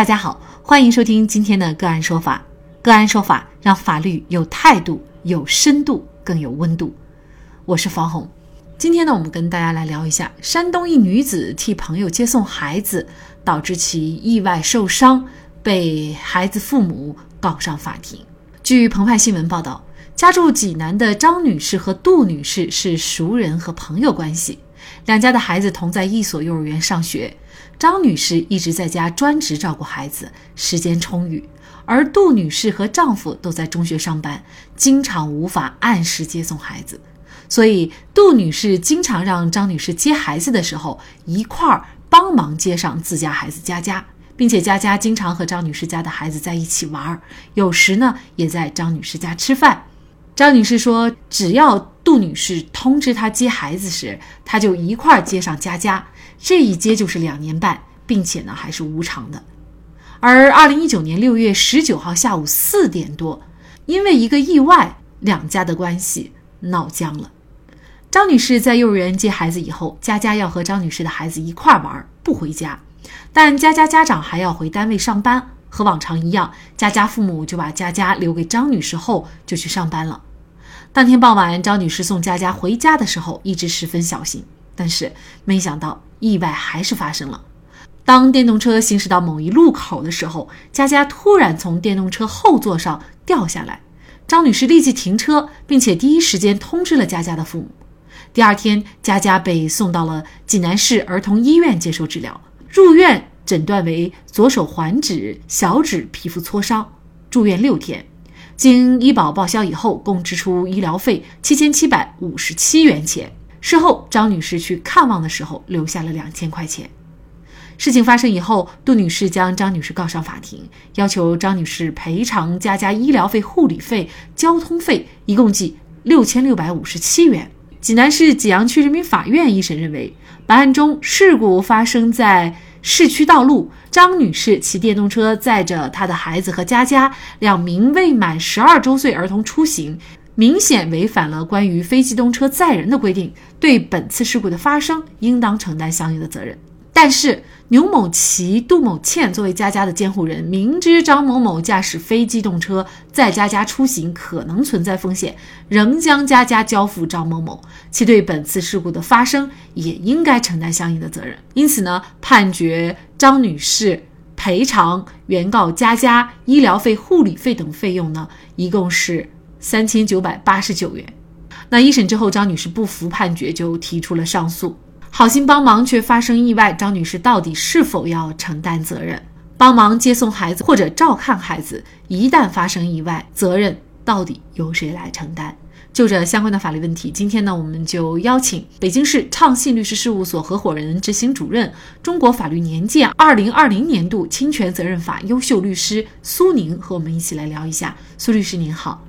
大家好，欢迎收听今天的个案说法。个案说法让法律有态度、有深度、更有温度。我是方红。今天呢，我们跟大家来聊一下，山东一女子替朋友接送孩子，导致其意外受伤，被孩子父母告上法庭。据澎湃新闻报道，家住济南的张女士和杜女士是熟人和朋友关系，两家的孩子同在一所幼儿园上学。张女士一直在家专职照顾孩子，时间充裕，而杜女士和丈夫都在中学上班，经常无法按时接送孩子，所以杜女士经常让张女士接孩子的时候一块儿帮忙接上自家孩子佳佳，并且佳佳经常和张女士家的孩子在一起玩，有时呢也在张女士家吃饭。张女士说，只要杜女士通知她接孩子时，她就一块儿接上佳佳，这一接就是2年半，并且呢还是无偿的。而2019年6月19号下午4点多，因为一个意外，两家的关系闹僵了。张女士在幼儿园接孩子以后，佳佳要和张女士的孩子一块玩，不回家，但佳佳家长还要回单位上班，和往常一样，佳佳父母就把佳佳留给张女士后就去上班了。当天傍晚，张女士送佳佳回家的时候一直十分小心，但是没想到意外还是发生了。当电动车行驶到某一路口的时候，佳佳突然从电动车后座上掉下来，张女士立即停车，并且第一时间通知了佳佳的父母。第二天，佳佳被送到了济南市儿童医院接受治疗，入院诊断为左手环指、小指皮肤挫伤，住院6天，经医保报销以后，共支出医疗费7757元钱。事后，张女士去看望的时候留下了2000块钱。事情发生以后，杜女士将张女士告上法庭，要求张女士赔偿佳佳医疗费、护理费、交通费，一共计6657元。济南市济阳区人民法院一审认为，本案中事故发生在市区道路，张女士骑电动车载着她的孩子和佳佳两名未满12周岁儿童出行，明显违反了关于非机动车载人的规定，对本次事故的发生应当承担相应的责任。但是牛某奇、杜某倩作为佳佳的监护人，明知张某某驾驶非机动车载佳佳出行可能存在风险，仍将佳佳交付张某某，其对本次事故的发生也应该承担相应的责任。因此呢，判决张女士赔偿原告佳佳医疗费、护理费等费用呢，一共是3989元。那一审之后，张女士不服判决，就提出了上诉。好心帮忙却发生意外，张女士到底是否要承担责任？帮忙接送孩子或者照看孩子，一旦发生意外，责任到底由谁来承担？就这相关的法律问题，今天呢，我们就邀请北京市畅信律师事务所合伙人、执行主任、中国法律年鉴2020年度侵权责任法优秀律师苏宁和我们一起来聊一下。苏律师您好。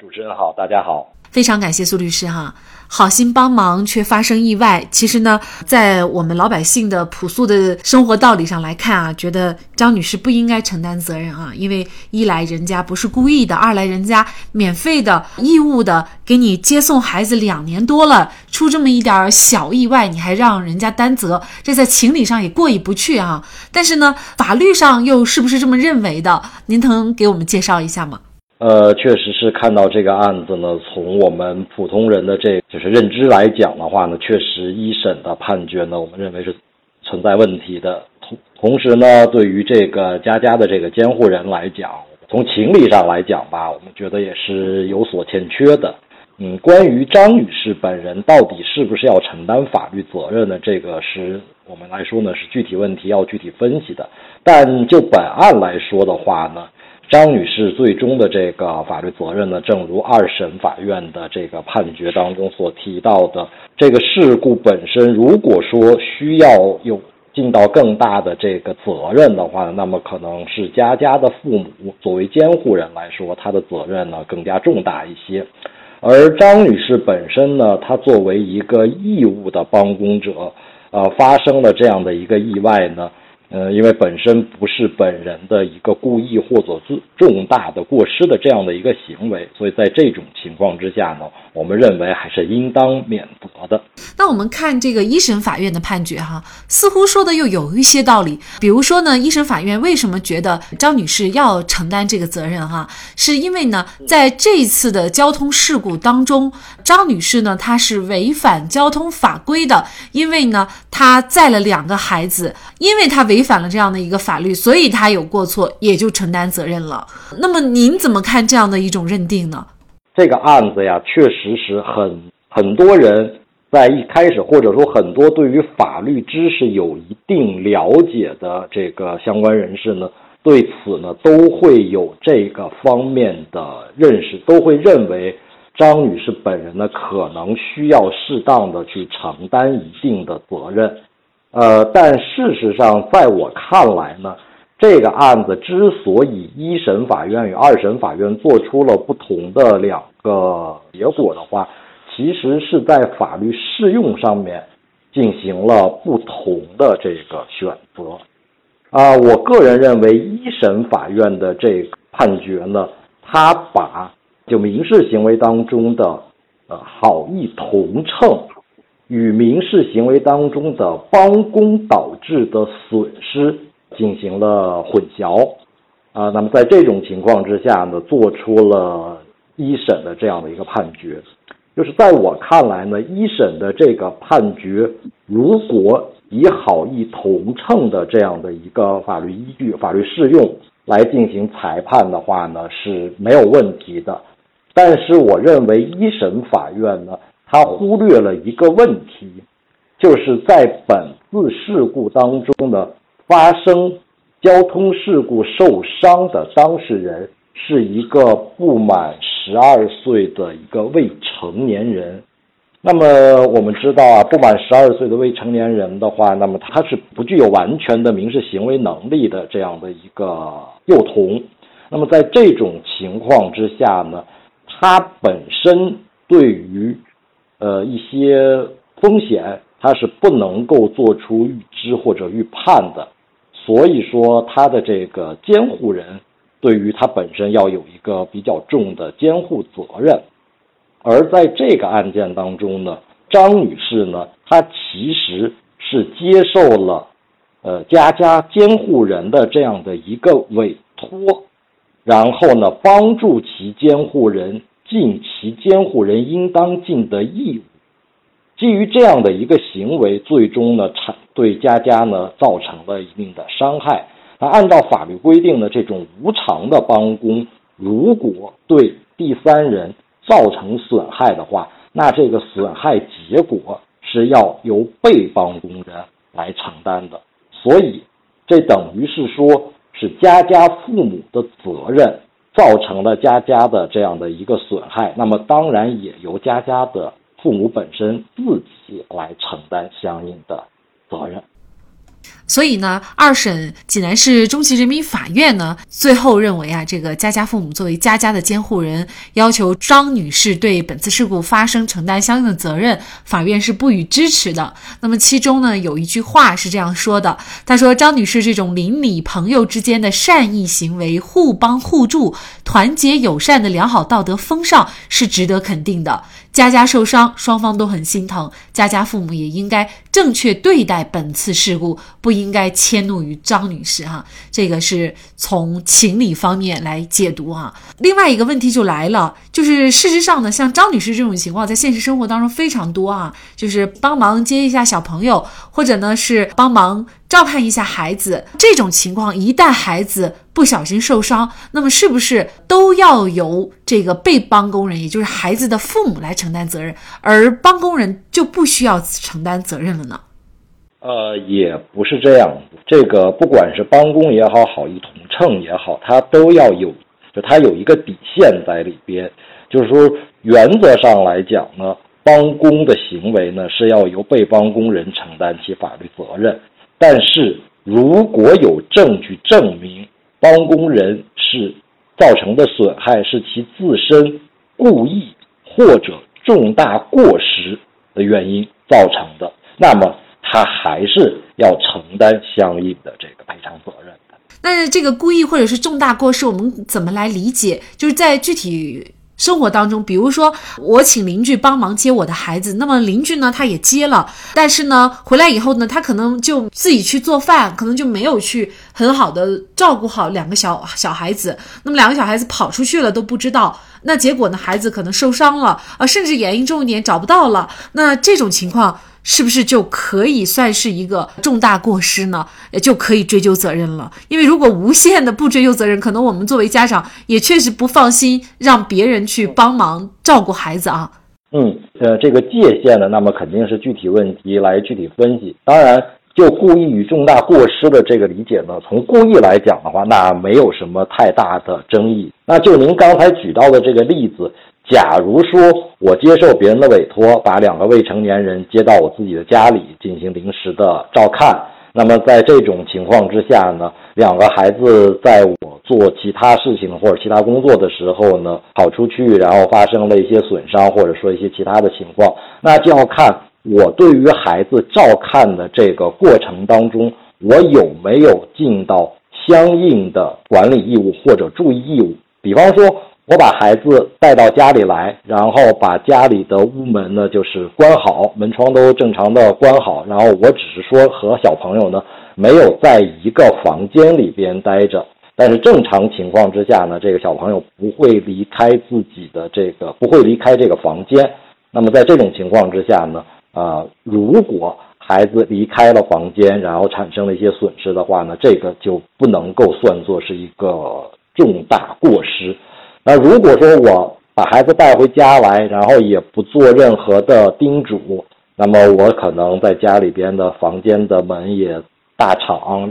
主持人好，大家好。非常感谢苏律师哈。好心帮忙却发生意外，其实呢，在我们老百姓的朴素的生活道理上来看啊，觉得张女士不应该承担责任啊，因为一来人家不是故意的，二来人家免费的、义务的给你接送孩子2年多了，出这么一点小意外，你还让人家担责，这在情理上也过意不去啊。但是呢，法律上又是不是这么认为的？您能给我们介绍一下吗？确实是看到这个案子呢，从我们普通人的这就是认知来讲的话呢，确实一审的判决呢，我们认为是存在问题的。同时呢，对于这个佳佳的这个监护人来讲，从情理上来讲吧，我们觉得也是有所欠缺的。关于张女士本人到底是不是要承担法律责任呢？这个是我们来说呢是具体问题要具体分析的。但就本案来说的话呢，张女士最终的这个法律责任呢，正如二审法院的这个判决当中所提到的，这个事故本身如果说需要有尽到更大的这个责任的话，那么可能是佳佳的父母作为监护人来说，她的责任呢更加重大一些。而张女士本身呢，她作为一个义务的帮工者，发生了这样的一个意外呢，因为本身不是本人的一个故意或者重大的过失的这样的一个行为，所以在这种情况之下呢，我们认为还是应当免责的。那我们看这个一审法院的判决哈，似乎说的又有一些道理。比如说呢，一审法院为什么觉得张女士要承担这个责任哈，是因为呢，在这一次的交通事故当中，张女士呢她是违反交通法规的，因为呢她载了2个孩子，因为她违反了这样的一个法律，所以他有过错也就承担责任了。那么您怎么看这样的一种认定呢？这个案子呀，确实是很多人在一开始，或者说很多对于法律知识有一定了解的这个相关人士呢，对此呢都会有这个方面的认识，都会认为张女士本人呢可能需要适当的去承担一定的责任。但事实上在我看来呢，这个案子之所以一审法院与二审法院做出了不同的2个结果的话，其实是在法律适用上面进行了不同的这个选择。我个人认为一审法院的这个判决呢，他把就民事行为当中的好意同乘与民事行为当中的帮工导致的损失进行了混淆，那么在这种情况之下呢，做出了一审的这样的一个判决。就是在我看来呢，一审的这个判决如果以好意同乘的这样的一个法律依据、法律适用来进行裁判的话呢，是没有问题的。但是我认为一审法院呢，他忽略了一个问题，就是在本次事故当中呢，发生交通事故受伤的当事人是一个不满12岁的一个未成年人。那么我们知道啊，不满12岁的未成年人的话，那么他是不具有完全的民事行为能力的这样的一个幼童。那么在这种情况之下呢，他本身对于一些风险它是不能够做出预知或者预判的，所以说它的这个监护人对于它本身要有一个比较重的监护责任。而在这个案件当中呢，张女士呢，她其实是接受了家监护人的这样的一个委托，然后呢帮助其监护人尽其监护人应当尽的义务。基于这样的一个行为，最终呢对佳呢造成了一定的伤害。那按照法律规定呢，这种无偿的帮工如果对第三人造成损害的话，那这个损害结果是要由被帮工人来承担的。所以这等于是说是佳父母的责任，造成了佳的这样的一个损害，那么当然也由佳的父母本身自己来承担相应的责任。所以呢，二审济南市中级人民法院呢，最后认为啊，这个佳父母作为佳的监护人，要求张女士对本次事故发生承担相应的责任，法院是不予支持的。那么其中呢，有一句话是这样说的，他说张女士这种邻里朋友之间的善意行为、互帮互助、团结友善的良好道德风尚是值得肯定的。佳受伤，双方都很心疼，佳父母也应该正确对待本次事故，不应该迁怒于张女士哈，这个是从情理方面来解读哈。另外一个问题就来了，就是事实上呢，像张女士这种情况在现实生活当中非常多啊，就是帮忙接一下小朋友，或者呢是帮忙照看一下孩子，这种情况一旦孩子不小心受伤，那么是不是都要由这个被帮工人，也就是孩子的父母来承担责任，而帮工人就不需要承担责任了呢？也不是这样，这个不管是帮工也好，好意同乘也好，它都要有，就它有一个底线在里边。就是说原则上来讲呢，帮工的行为呢是要由被帮工人承担其法律责任，但是如果有证据证明帮工人是造成的损害是其自身故意或者重大过失的原因造成的，那么他还是要承担相应的这个赔偿责任的。那这个故意或者是重大过失我们怎么来理解？就是在具体生活当中，比如说我请邻居帮忙接我的孩子，那么邻居呢他也接了，但是呢回来以后呢他可能就自己去做饭，可能就没有去很好的照顾好两个小孩子，那么两个小孩子跑出去了都不知道，那结果呢孩子可能受伤了啊，甚至严重一点找不到了，那这种情况是不是就可以算是一个重大过失呢？也就可以追究责任了。因为如果无限的不追究责任，可能我们作为家长也确实不放心让别人去帮忙照顾孩子啊。这个界限呢，那么肯定是具体问题来具体分析。当然，就故意与重大过失的这个理解呢，从故意来讲的话，那没有什么太大的争议。那就您刚才举到的这个例子，假如说我接受别人的委托，把两个未成年人接到我自己的家里进行临时的照看，那么在这种情况之下呢，两个孩子在我做其他事情或者其他工作的时候呢，跑出去然后发生了一些损伤或者说一些其他的情况，那就要看我对于孩子照看的这个过程当中，我有没有尽到相应的管理义务或者注意义务。比方说我把孩子带到家里来，然后把家里的屋门呢就是关好，门窗都正常的关好，然后我只是说和小朋友呢没有在一个房间里边待着，但是正常情况之下呢，这个小朋友不会离开这个房间。那么在这种情况之下呢，如果孩子离开了房间然后产生了一些损失的话呢，这个就不能够算作是一个重大过失。那如果说我把孩子带回家来，然后也不做任何的叮嘱，那么我可能在家里边的房间的门也大敞，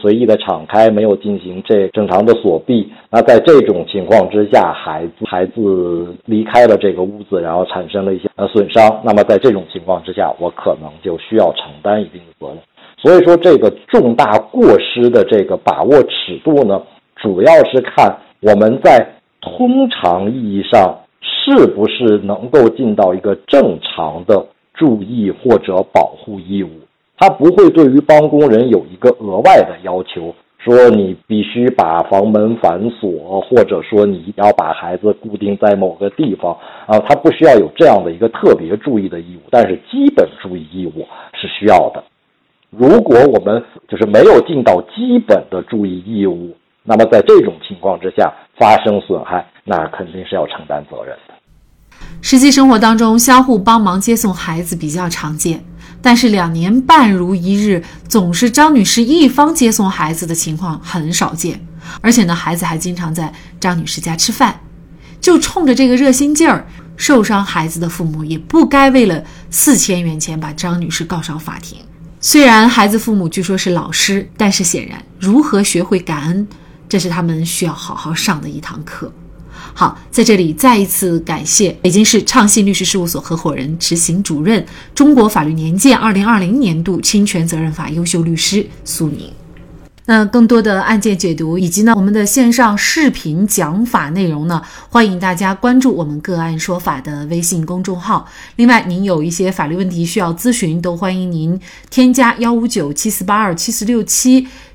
随意的敞开，没有进行这正常的锁闭。那在这种情况之下，孩子离开了这个屋子，然后产生了一些损伤，那么在这种情况之下，我可能就需要承担一定的责任。所以说，这个重大过失的这个把握尺度呢，主要是看我们在通常意义上是不是能够尽到一个正常的注意或者保护义务。它不会对于帮工人有一个额外的要求，说你必须把房门反锁，或者说你要把孩子固定在某个地方啊，它不需要有这样的一个特别注意的义务，但是基本注意义务是需要的。如果我们就是没有尽到基本的注意义务，那么在这种情况之下发生损害，那肯定是要承担责任的。实际生活当中相互帮忙接送孩子比较常见，但是2年半如一日，总是张女士一方接送孩子的情况很少见，而且呢孩子还经常在张女士家吃饭。就冲着这个热心劲儿，受伤孩子的父母也不该为了4000元钱把张女士告上法庭。虽然孩子父母据说是老师，但是显然如何学会感恩，这是他们需要好好上的一堂课。好，在这里再一次感谢北京市畅信律师事务所合伙人、执行主任、中国法律年鉴2020年度侵权责任法优秀律师苏宁。那更多的案件解读以及呢我们的线上视频讲法内容呢，欢迎大家关注我们个案说法的微信公众号。另外您有一些法律问题需要咨询，都欢迎您添加15974827467